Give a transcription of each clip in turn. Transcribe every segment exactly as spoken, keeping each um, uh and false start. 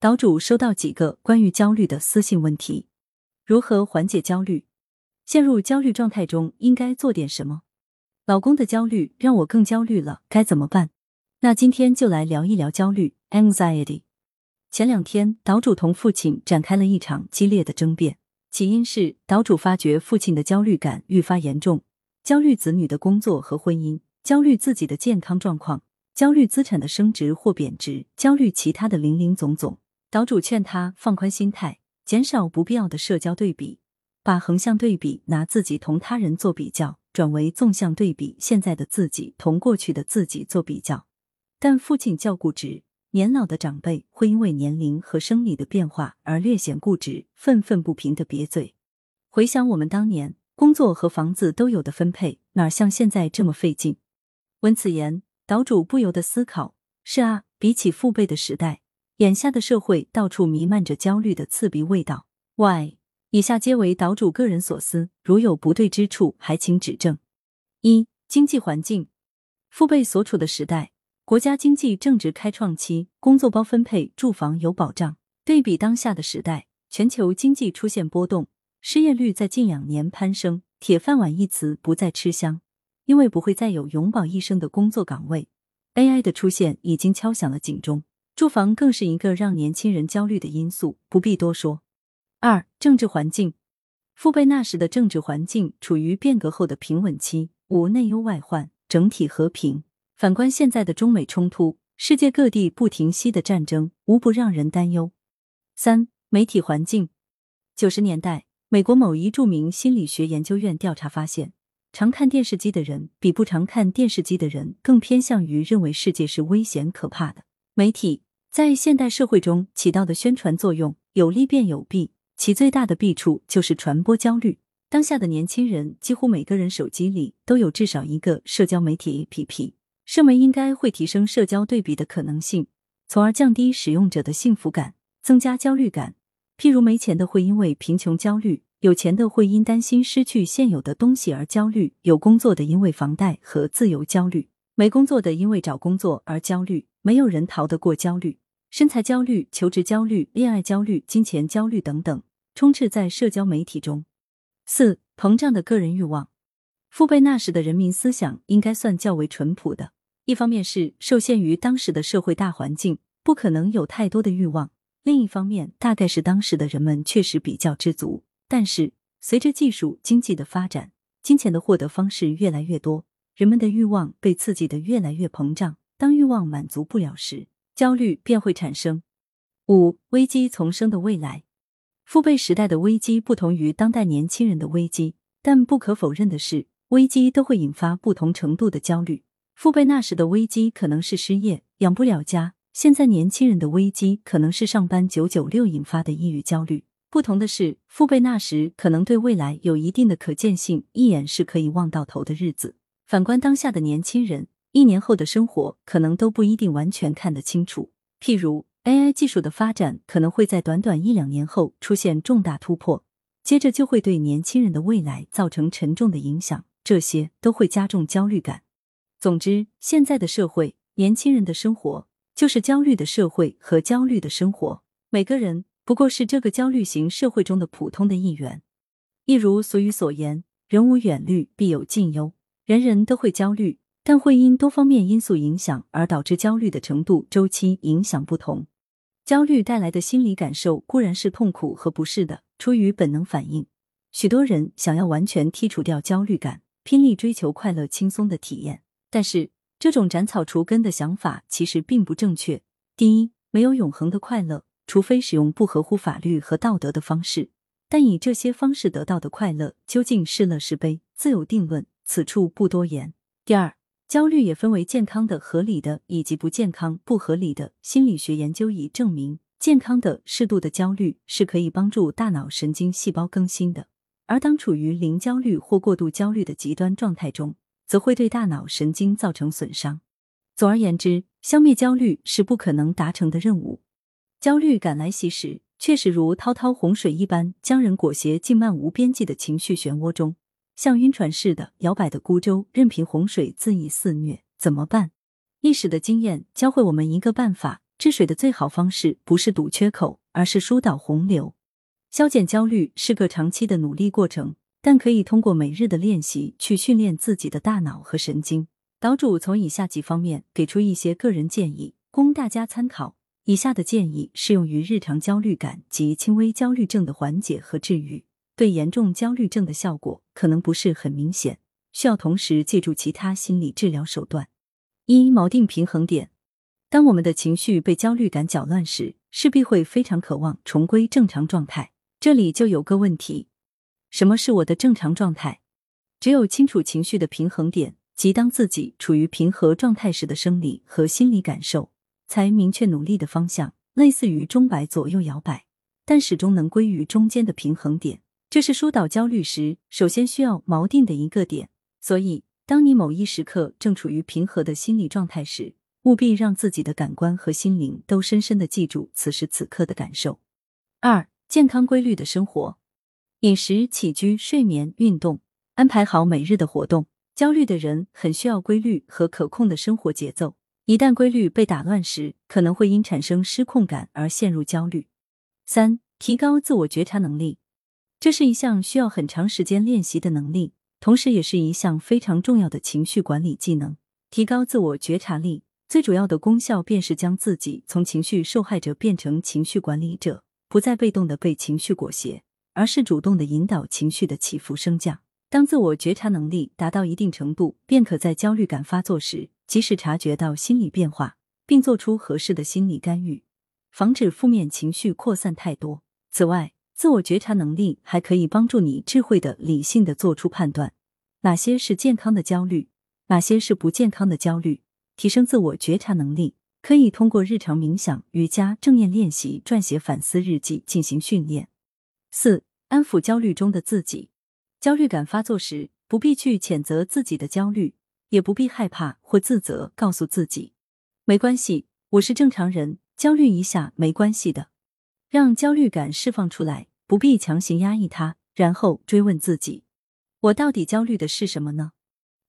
岛主收到几个关于焦虑的私信问题。如何缓解焦虑？陷入焦虑状态中应该做点什么？老公的焦虑让我更焦虑了，该怎么办？那今天就来聊一聊焦虑 anxiety。 前两天岛主同父亲展开了一场激烈的争辩，起因是岛主发觉父亲的焦虑感愈发严重，焦虑子女的工作和婚姻，焦虑自己的健康状况，焦虑资产的升值或贬值，焦虑其他的零零总总。岛主劝他放宽心态，减少不必要的社交对比，把横向对比拿自己同他人做比较转为纵向对比现在的自己同过去的自己做比较。但父亲较固执，年老的长辈会因为年龄和生理的变化而略显固执，愤愤不平的瘪嘴。回想我们当年工作和房子都有的分配，哪像现在这么费劲。闻此言，岛主不由得思考，是啊，比起父辈的时代，眼下的社会到处弥漫着焦虑的刺鼻味道。 Why？ 以下皆为岛主个人所思，如有不对之处还请指正。一、经济环境。父辈所处的时代，国家经济正值开创期，工作包分配，住房有保障。对比当下的时代，全球经济出现波动，失业率在近两年攀升，铁饭碗一词不再吃香，因为不会再有永保一生的工作岗位。 A I 的出现已经敲响了警钟，住房更是一个让年轻人焦虑的因素，不必多说。二、政治环境。父辈那时的政治环境处于变革后的平稳期，无内忧外患，整体和平。反观现在的中美冲突，世界各地不停息的战争，无不让人担忧。三、媒体环境。九十年代，美国某一著名心理学研究院调查发现，常看电视机的人比不常看电视机的人更偏向于认为世界是危险可怕的。媒体在现代社会中起到的宣传作用，有利便有弊，其最大的弊处就是传播焦虑。当下的年轻人，几乎每个人手机里都有至少一个社交媒体 A P P， 社媒应该会提升社交对比的可能性，从而降低使用者的幸福感，增加焦虑感。譬如没钱的会因为贫穷焦虑，有钱的会因担心失去现有的东西而焦虑，有工作的因为房贷和自由焦虑，没工作的因为找工作而焦虑。没有人逃得过焦虑，身材焦虑、求职焦虑、恋爱焦虑、金钱焦虑等等，充斥在社交媒体中。四、膨胀的个人欲望。父辈那时的人民思想应该算较为淳朴的，一方面是受限于当时的社会大环境，不可能有太多的欲望；另一方面，大概是当时的人们确实比较知足，但是随着技术、经济的发展，金钱的获得方式越来越多，人们的欲望被刺激得越来越膨胀。当欲望满足不了时，焦虑便会产生。五、危机丛生的未来。父辈时代的危机不同于当代年轻人的危机，但不可否认的是，危机都会引发不同程度的焦虑。父辈那时的危机可能是失业，养不了家；现在年轻人的危机可能是上班九九六引发的抑郁焦虑。不同的是，父辈那时可能对未来有一定的可见性，一眼是可以望到头的日子。反观当下的年轻人，一年后的生活可能都不一定完全看得清楚。譬如 A I 技术的发展可能会在短短一两年后出现重大突破，接着就会对年轻人的未来造成沉重的影响，这些都会加重焦虑感。总之，现在的社会，年轻人的生活就是焦虑的社会和焦虑的生活，每个人不过是这个焦虑型社会中的普通的一员。一如俗语所言，人无远虑，必有近忧。人人都会焦虑，但会因多方面因素影响而导致焦虑的程度、周期影响不同。焦虑带来的心理感受固然是痛苦和不适的，出于本能反应，许多人想要完全剔除掉焦虑感，拼力追求快乐轻松的体验。但是这种斩草除根的想法其实并不正确。第一，没有永恒的快乐，除非使用不合乎法律和道德的方式，但以这些方式得到的快乐究竟是乐是悲，自有定论，此处不多言。第二，焦虑也分为健康的、合理的以及不健康、不合理的。心理学研究已证明，健康的、适度的焦虑是可以帮助大脑神经细胞更新的，而当处于零焦虑或过度焦虑的极端状态中，则会对大脑神经造成损伤。总而言之，消灭焦虑是不可能达成的任务。焦虑感来袭时，确实如滔滔洪水一般，将人裹挟进漫无边际的情绪漩涡中，像晕船似的摇摆的孤舟，任凭洪水恣意肆虐。怎么办？历史的经验教会我们一个办法，治水的最好方式不是堵缺口，而是疏导洪流。消减焦虑是个长期的努力过程，但可以通过每日的练习去训练自己的大脑和神经。岛主从以下几方面给出一些个人建议，供大家参考。以下的建议适用于日常焦虑感及轻微焦虑症的缓解和治愈，对严重焦虑症的效果可能不是很明显，需要同时借助其他心理治疗手段。一、锚定平衡点。当我们的情绪被焦虑感搅乱时，势必会非常渴望重归正常状态。这里就有个问题，什么是我的正常状态？只有清楚情绪的平衡点，即当自己处于平和状态时的生理和心理感受，才明确努力的方向，类似于钟摆左右摇摆，但始终能归于中间的平衡点。这是疏导焦虑时首先需要锚定的一个点。所以当你某一时刻正处于平和的心理状态时，务必让自己的感官和心灵都深深地记住此时此刻的感受。二、健康规律的生活。饮食、起居、睡眠、运动，安排好每日的活动。焦虑的人很需要规律和可控的生活节奏，一旦规律被打乱时，可能会因产生失控感而陷入焦虑。三、提高自我觉察能力。这是一项需要很长时间练习的能力，同时也是一项非常重要的情绪管理技能。提高自我觉察力，最主要的功效便是将自己从情绪受害者变成情绪管理者。不再被动地被情绪裹挟，而是主动地引导情绪的起伏升降。当自我觉察能力达到一定程度，便可在焦虑感发作时及时察觉到心理变化，并做出合适的心理干预，防止负面情绪扩散太多。此外，自我觉察能力还可以帮助你智慧地、理性地做出判断，哪些是健康的焦虑，哪些是不健康的焦虑。提升自我觉察能力可以通过日常冥想、瑜伽、正念练习、撰写反思日记进行训练。四、安抚焦虑中的自己。焦虑感发作时，不必去谴责自己的焦虑，也不必害怕或自责，告诉自己：没关系，我是正常人，焦虑一下没关系的。让焦虑感释放出来，不必强行压抑它，然后追问自己：我到底焦虑的是什么呢？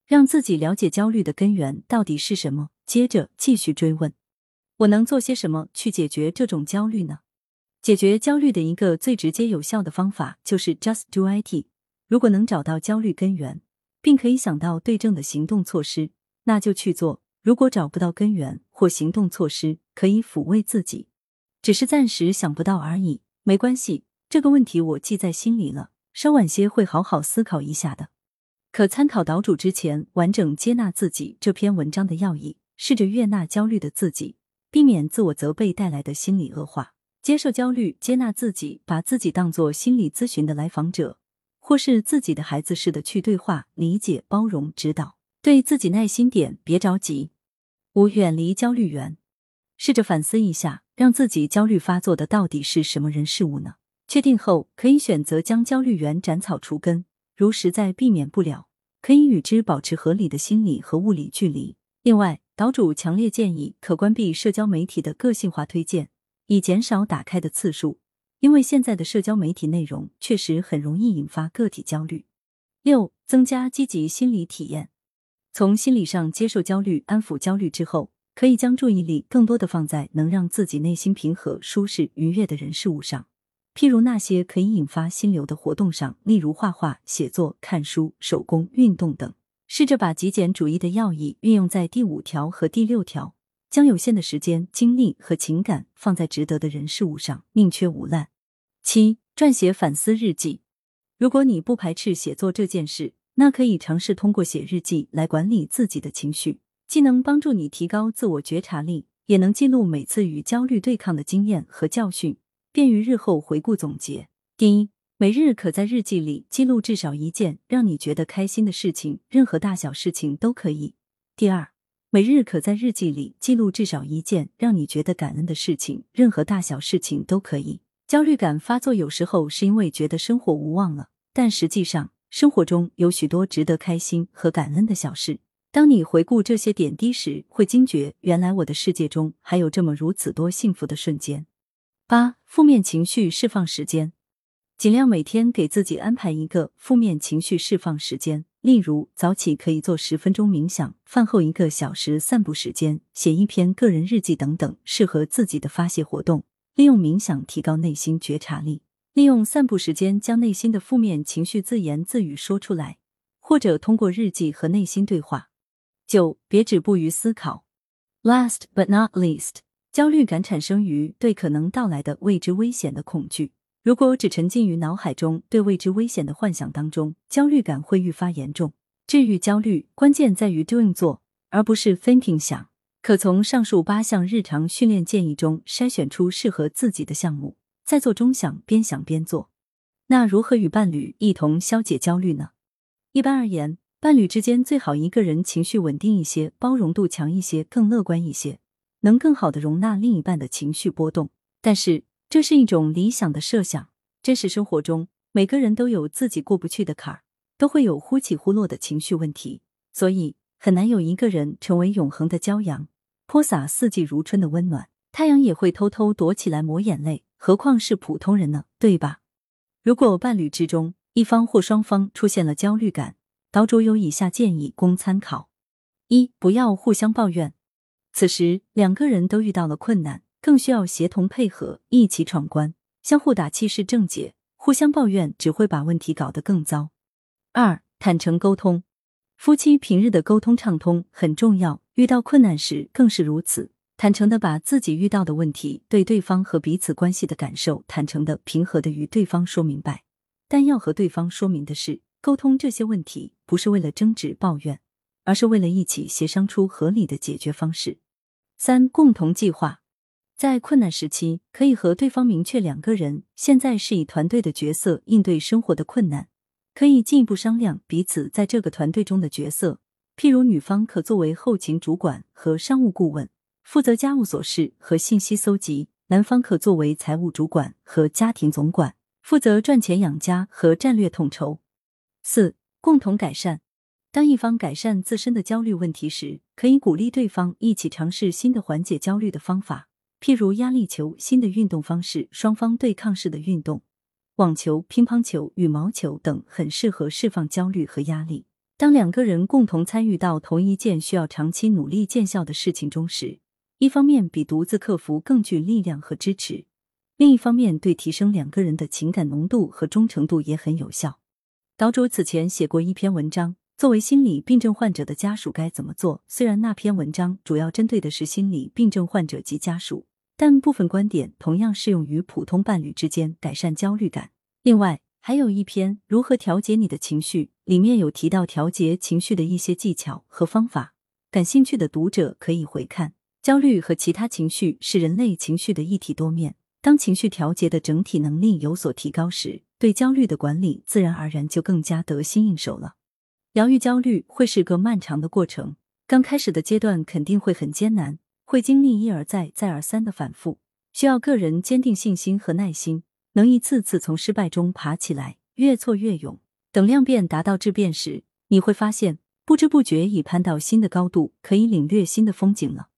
让自己了解焦虑的根源到底是什么，接着继续追问。我能做些什么去解决这种焦虑呢？解决焦虑的一个最直接有效的方法就是 just do it。 如果能找到焦虑根源，并可以想到对症的行动措施，那就去做。如果找不到根源或行动措施，可以抚慰自己，只是暂时想不到而已，没关系，这个问题我记在心里了，稍晚些会好好思考一下的。可参考岛主之前完整接纳自己这篇文章的要义，试着悦纳焦虑的自己，避免自我责备带来的心理恶化。接受焦虑，接纳自己，把自己当作心理咨询的来访者，或是自己的孩子似的去对话、理解、包容、指导。对自己耐心点，别着急。五、远离焦虑源。试着反思一下，让自己焦虑发作的到底是什么人事物呢？确定后，可以选择将焦虑源斩草除根，如实在避免不了，可以与之保持合理的心理和物理距离。另外，岛主强烈建议可关闭社交媒体的个性化推荐，以减少打开的次数，因为现在的社交媒体内容确实很容易引发个体焦虑。六、增加积极心理体验。从心理上接受焦虑、安抚焦虑之后，可以将注意力更多的放在能让自己内心平和、舒适、愉悦的人事物上，譬如那些可以引发心流的活动上，例如画画、写作、看书、手工、运动等。试着把极简主义的要义运用在第五条和第六条，将有限的时间、精力和情感放在值得的人事物上，宁缺毋滥。七、撰写反思日记。如果你不排斥写作这件事，那可以尝试通过写日记来管理自己的情绪，既能帮助你提高自我觉察力，也能记录每次与焦虑对抗的经验和教训，便于日后回顾总结。第一，每日可在日记里记录至少一件让你觉得开心的事情，任何大小事情都可以。第二，每日可在日记里记录至少一件让你觉得感恩的事情，任何大小事情都可以。焦虑感发作有时候是因为觉得生活无望了，但实际上，生活中有许多值得开心和感恩的小事。当你回顾这些点滴时，会惊觉原来我的世界中还有这么如此多幸福的瞬间。八、负面情绪释放时间。尽量每天给自己安排一个负面情绪释放时间，例如，早起可以做十分钟冥想，饭后一个小时散步时间，写一篇个人日记等等，适合自己的发泄活动。利用冥想提高内心觉察力，利用散步时间将内心的负面情绪自言自语说出来，或者通过日记和内心对话。九，别止步于思考。 Last but not least， 焦虑感产生于对可能到来的未知危险的恐惧。如果只沉浸于脑海中对未知危险的幻想当中，焦虑感会愈发严重。治愈焦虑，关键在于 doing 做，而不是 thinking 想。可从上述八项日常训练建议中筛选出适合自己的项目，在做中想，边想边做。那如何与伴侣一同消解焦虑呢？一般而言，伴侣之间最好一个人情绪稳定一些，包容度强一些，更乐观一些，能更好地容纳另一半的情绪波动。但是这是一种理想的设想，真实生活中，每个人都有自己过不去的坎儿，都会有忽起忽落的情绪问题，所以很难有一个人成为永恒的骄阳，泼洒四季如春的温暖。太阳也会偷偷躲起来抹眼泪，何况是普通人呢，对吧？如果伴侣之中，一方或双方出现了焦虑感，岛主有以下建议供参考。一，不要互相抱怨。此时，两个人都遇到了困难，更需要协同配合，一起闯关。相互打气是正解，互相抱怨只会把问题搞得更糟。二，坦诚沟通。夫妻平日的沟通畅通很重要，遇到困难时更是如此。坦诚地把自己遇到的问题，对对方和彼此关系的感受，坦诚地、平和地与对方说明白。但要和对方说明的是，沟通这些问题不是为了争执抱怨，而是为了一起协商出合理的解决方式。三，共同计划。在困难时期，可以和对方明确两个人现在是以团队的角色应对生活的困难，可以进一步商量彼此在这个团队中的角色，譬如女方可作为后勤主管和商务顾问，负责家务琐事和信息搜集，男方可作为财务主管和家庭总管，负责赚钱养家和战略统筹。四，共同改善。当一方改善自身的焦虑问题时，可以鼓励对方一起尝试新的缓解焦虑的方法，譬如压力球、新的运动方式、双方对抗式的运动、网球、乒乓球、羽毛球等，很适合释放焦虑和压力。当两个人共同参与到同一件需要长期努力见效的事情中时，一方面比独自克服更具力量和支持，另一方面对提升两个人的情感浓度和忠诚度也很有效。岛主此前写过一篇文章，作为心理病症患者的家属该怎么做，虽然那篇文章主要针对的是心理病症患者及家属，但部分观点同样适用于普通伴侣之间改善焦虑感。另外，还有一篇《如何调节你的情绪》，里面有提到调节情绪的一些技巧和方法，感兴趣的读者可以回看。焦虑和其他情绪是人类情绪的一体多面，当情绪调节的整体能力有所提高时，对焦虑的管理自然而然就更加得心应手了。疗愈焦虑会是个漫长的过程，刚开始的阶段肯定会很艰难，会经历一而再再而三的反复，需要个人坚定信心和耐心，能一次次从失败中爬起来，越挫越勇。等量变达到质变时，你会发现不知不觉已攀到新的高度，可以领略新的风景了。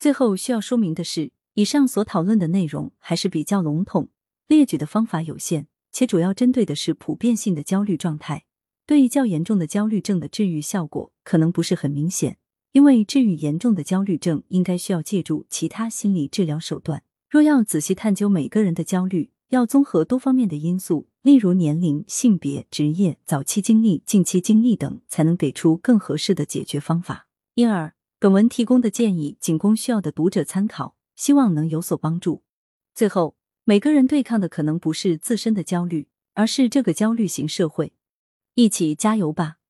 最后需要说明的是，以上所讨论的内容还是比较笼统，列举的方法有限，且主要针对的是普遍性的焦虑状态，对于较严重的焦虑症的治愈效果可能不是很明显。因为治愈严重的焦虑症应该需要借助其他心理治疗手段，若要仔细探究每个人的焦虑，要综合多方面的因素，例如年龄、性别、职业、早期经历、近期经历等，才能给出更合适的解决方法。因而，本文提供的建议仅供需要的读者参考，希望能有所帮助。最后，每个人对抗的可能不是自身的焦虑，而是这个焦虑型社会。一起加油吧！